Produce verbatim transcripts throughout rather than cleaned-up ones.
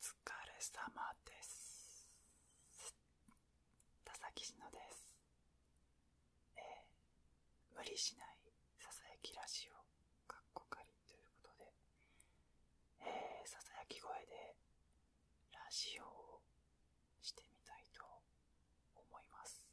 疲れ様です。田崎しのです。えー、無理しないささやきラジオ、かっこかりということで、えー、ささやき声でラジオをしてみたいと思います。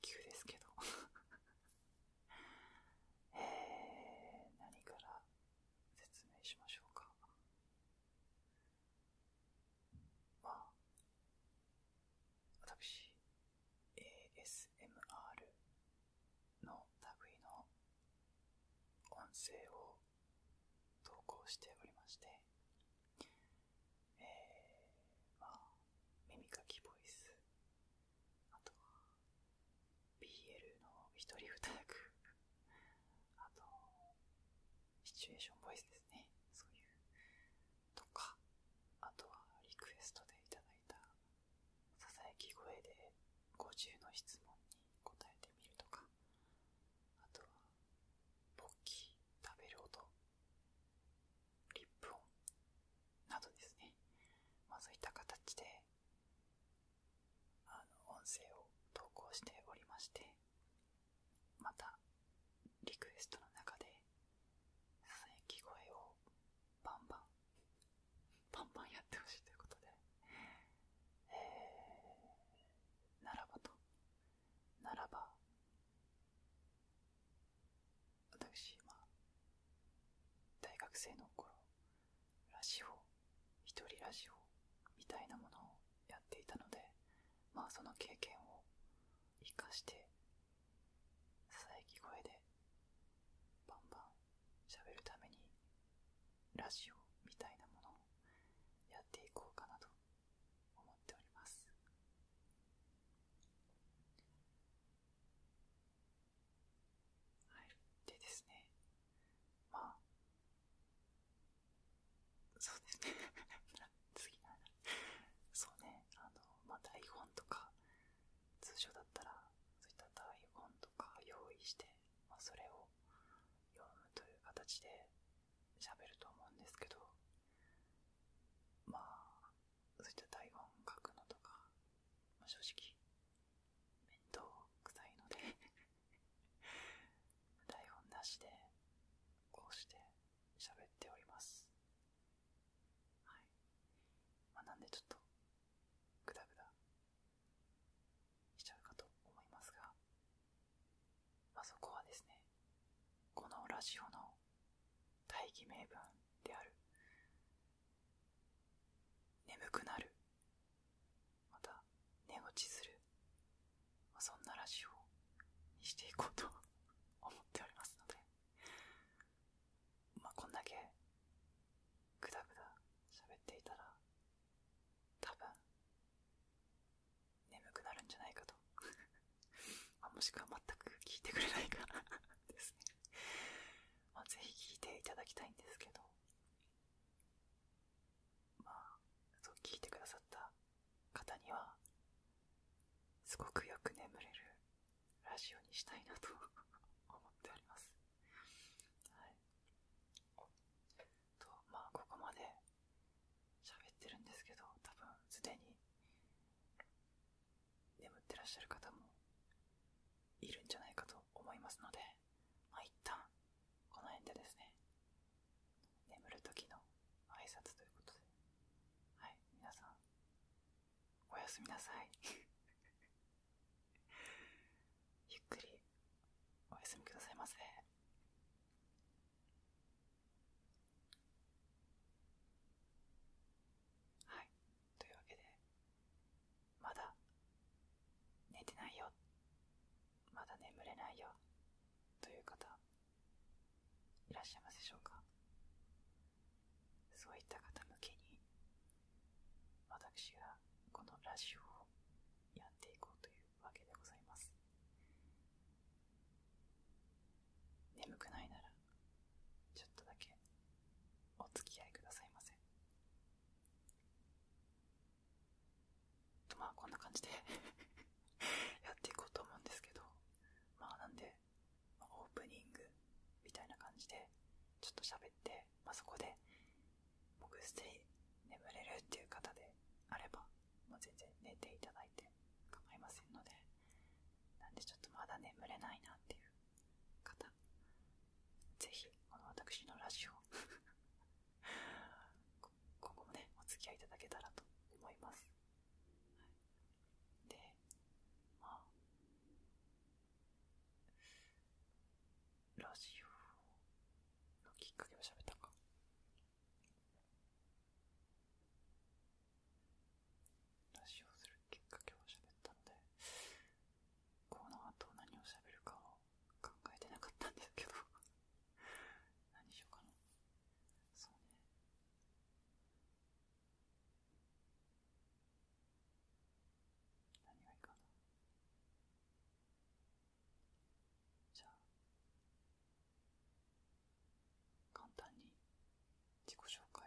急ですけど。えー、何から説明しましょうか。音声を投稿しておりまして、えー、まあ耳かきボイス、あとは ビーエル の一人二役、あとシチュエーションボイスですね、そういうとか、あとはリクエストでいただいたささやき声でごじゅうの質問に答えてみるとか、あとはポッキーそういった形であの音声を投稿しておりまして、またリクエストの中でささやき声をバンバンバンバンやってほしいということで、えー、ならばとならば私、まあ、大学生の頃ラジオ一人ラジオみたいなものをやっていたので、まあその経験を生かしてささやき声でバンバン喋るためにラジオみたいなものをやっていこうかなと思っております。はい、でですね、まあそうですね台本とか、通常だったらそういった台本とか用意して、まあ、それを読むという形で喋ると思うんですけど、まあそういった台本書くのとか、まあ、正直面倒くさいので台本なしでこうして喋っております。はい、まあ、なんでちょっとラジオの大義名分である眠くなる、また寝落ちする、まあ、そんなラジオにしていこうと思っておりますので、まあ、こんだけグダグダ喋っていたら多分眠くなるんじゃないかとまあもしくは全く聞いてくれないかですね。ぜひ聞いていただきたいんですけど、まあそう聞いてくださった方にはすごくよく眠れるラジオにしたいなと思っております。はい。とまあここまで喋ってるんですけど、多分すでに眠ってらっしゃる方もいるんじゃないかと思いますので、まあ一旦この辺でですね、眠る時の挨拶ということで、はい、皆さんおやすみなさいゆっくりおやすみくださいませ。はい、というわけで、まだ寝てないよ、まだ眠れないよという方いらっしゃいますでしょうか。そういった方向けに私がこのラジオをやっていこうというわけでございます。眠くないならちょっとだけお付き合いくださいませと、まあこんな感じでやっていこうと思うんですけど、まあなんでオープニングみたいな感じでちょっと喋って、まあ、そこで僕すでに眠れまだ眠れないなっていう方、ぜひこの私のラジオ今後もねお付き合いいただけたらと思います。はい、でまあラジオのきっかけは喋ったか、ラジオするきっかけは喋ったので、この後何を喋るかを考えてなかったんですけど何しようかな。そうね、何がいいかな。じゃあ簡単に自己紹介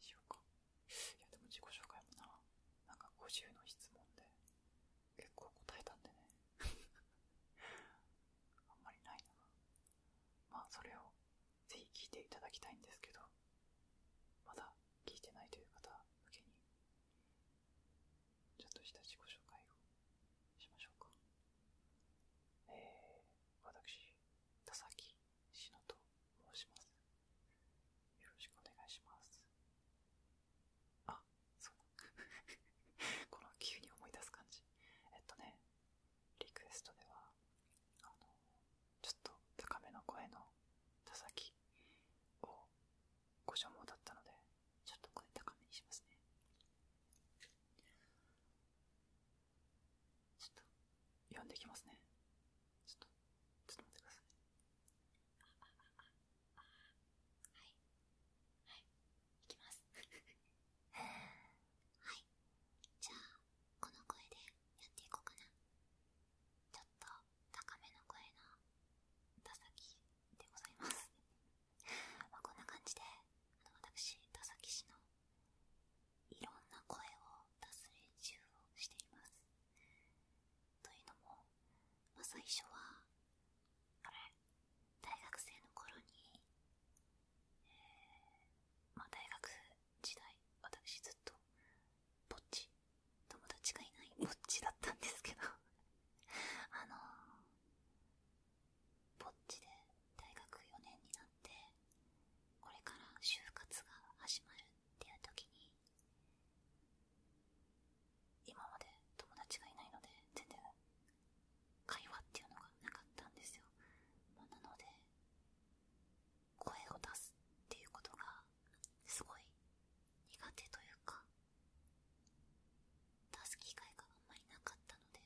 しようか。いやでも自己紹介もな、なんかごじゅうの質問で結構答えたんでねあんまりないな。まあそれをぜひ聞いていただきたいんですけど、まだ聞いてないという方向けにちょっとした自己紹介をしましょうか。えー、私田崎しのと申します。よろしくお願いします。あ、そうこの急に思い出す感じ。えっとねリクエストではあのちょっと高めの声の田崎をご所望だったので、ちょっと声高めにしますね。ちょっと読んできますね。ちょっとちょっと待ってください。ああああはいはいいきますはい、じゃあこの声でやっていこうかな。ちょっと高めの声の田崎でございますまあこんな感じであの私田崎氏のいろんな声を出す練習をしています。というのも、まあ、最初はあれ大学生の頃に、えー、まあ大学時代私ずっとぼっち、友達がいないぼっちだったんですけどあのー、ぼっちで大学よねんになってこれから就活が始まるっていう時に、今まで友達がいないので全然会話っていうのがなかったんですよ。まあ、なので声を出すっていうことがすごい苦手というか、出す機会があんまりなかったので、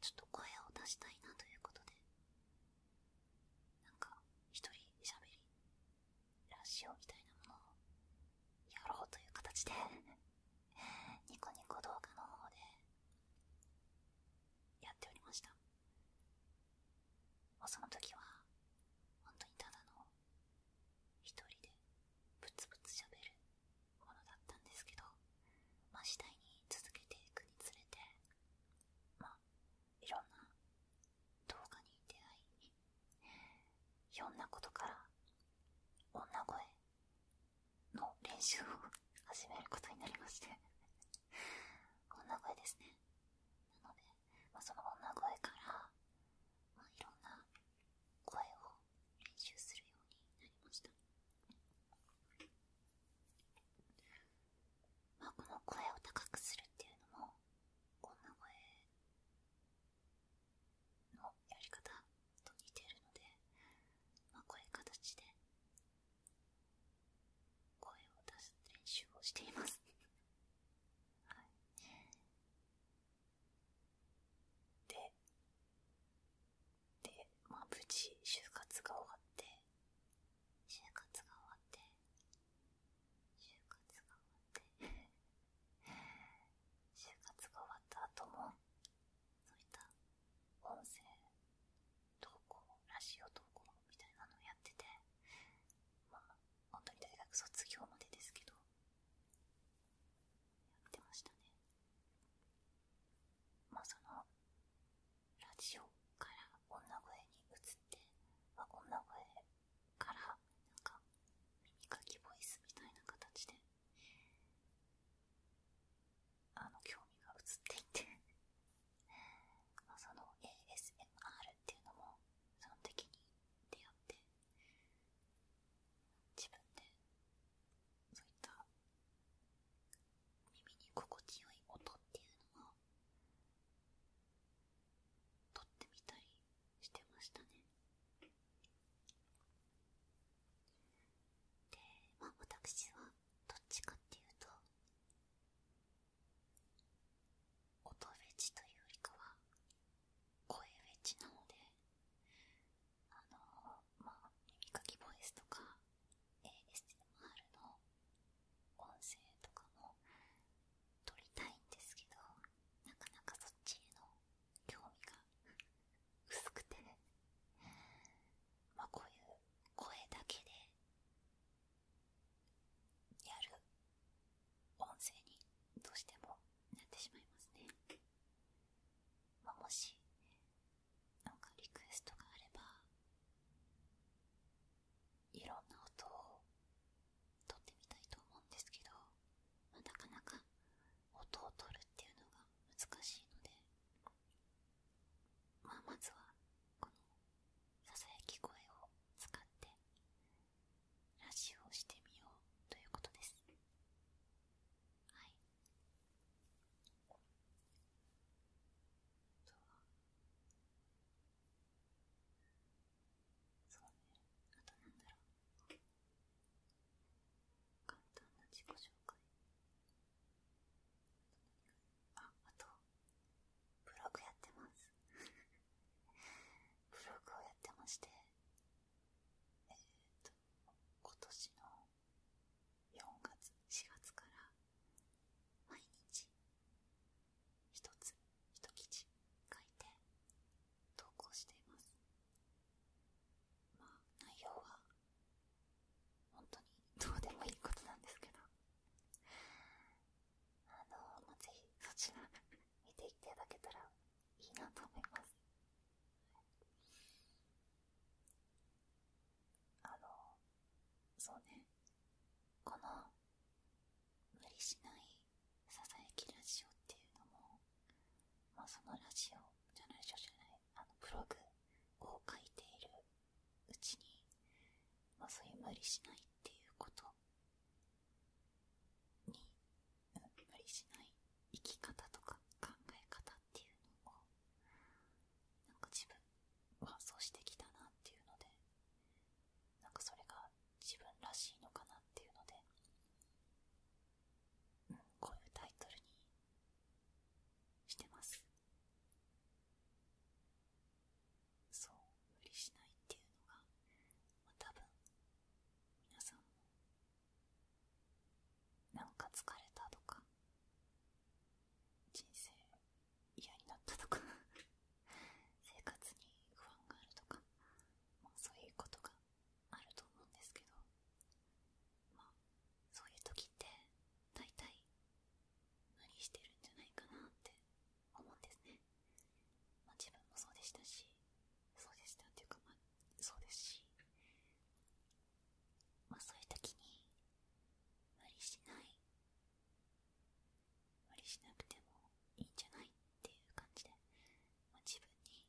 ちょっと声を出したいなということで、なんか一人喋りラジオみたいなものをやろうという形でニコニコ動画の方でやっておりました。その時は本当にただの一人でブツブツ喋るものだったんですけど、まあ次第に続けていくにつれて、まあいろんな動画に出会い、ひょんなことから女声の練習を始めることになりまして女声ですね。なので、まあ、その女声から、まあ、いろんな声を練習するようになりました。まあ、この声を高くするっていうのも女声のやり方と似ているので、まあ、こういう形で声を出す練習をしていますはい、でしないささやきラジオっていうのも、まあ、そのラジオじゃないじゃないあのブログを書いているうちに、まあ、そういう無理しないっていうことに、うん、無理しない生き方とか考え方っていうのをなんか自分はそうしてきたなっていうので、なんかそれが自分らしいのかなっていうので、うん、こういうタイトルにしてます。そう、無理しないっていうのが、まあ、多分皆さんもなんか疲れたとか人生嫌になったとか生活に不安があるとか、まあ、そういうことがあると思うんですけど、まあ、そういう時って大体無理してるんじゃないかなって思うんですね。まあ、自分もそうでしたし、そうでしたっていうか、まあ、そうですし、まあ、そういう時に無理しない無理しなくてもいいんじゃないっていう感じで、まあ、自分に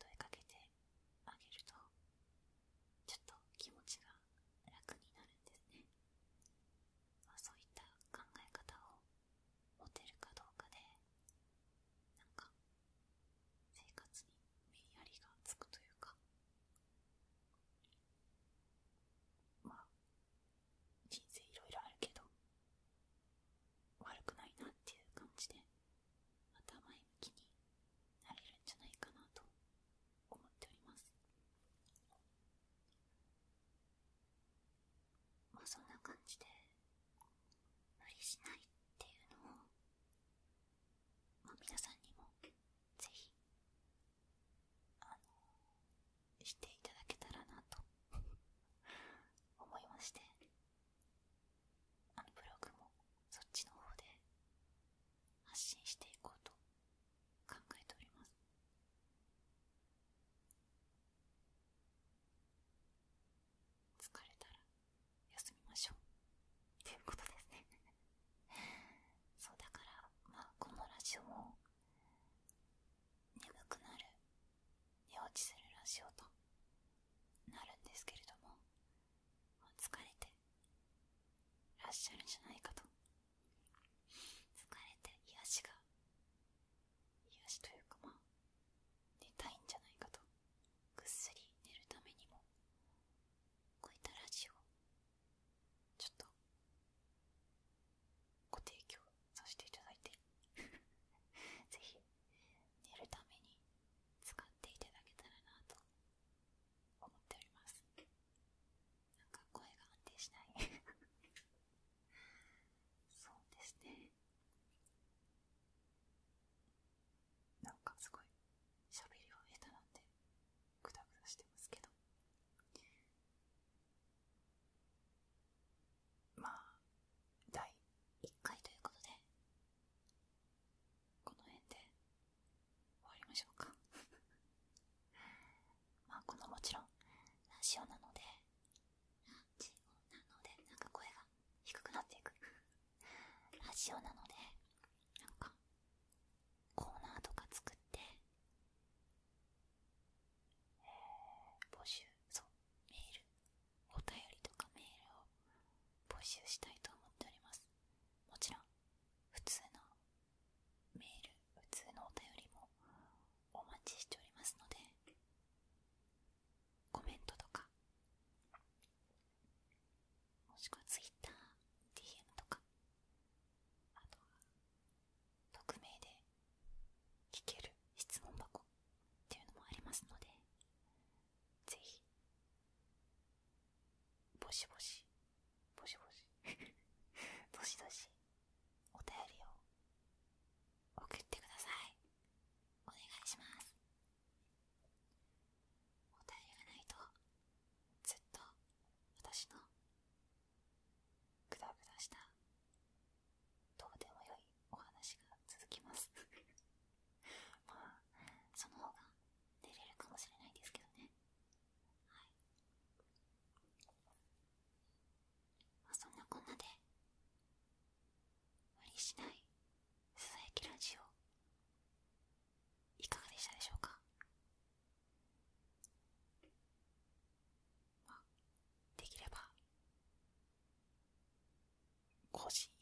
問いかけてあげるとちょっと気持ちが楽になるんですね。まあ、そういった考え方を持てるかどうかで、なんか生活にメリハリがつくというか、まあ人生いろいろあるけど悪くないなっていう感じで、また前向きになれるんじゃないかなと思っております。まあそんな感じで無理しないっていうのを、まあ、皆さんにもぜひあのしていただけたらなと思いまして、あのブログもそっちの方で発信していこうと考えております。疲れたら休みましょうっていうことですねそうだから、まあ、このラジオも眠くなる、寝落ちするラジオとなるんですけれども、まあ、疲れてらっしゃるんじゃないかと、疲れて癒しが癒しというか、まあ寝たいんじゃないかと、ぐっすり寝るためにもこういったラジオちょっとご提供させていただいてぜひ寝るために使っていただけたらなと思っております。なんか声が安定しないそうですね、なんかすごい喋りは下手なんでグダグダしてますけど、まあだいいっかいということでこの辺で終わりましょうかまあこのもちろんラジオなのでラジオなのでなんか声が低くなっていくラジオなのでなんかコーナーとか作って、えー、募集、そう、メール、お便りとかメールを募集したいと思っております。もちろん、普通のメール、普通のお便りもお待ちしておりますので、コメントとか、もしくはツイッター、ディーエム とか、あとは、匿名で聞ける質問箱っていうのもありますので、ぜひぼしぼしぼしぼしどしどしお便りを送ってください。お願いします。お便りがないとずっと私のグダグダしたどうでもよいお話が続きますまあその方が寝れるかもしれないですけどね。はい、しい。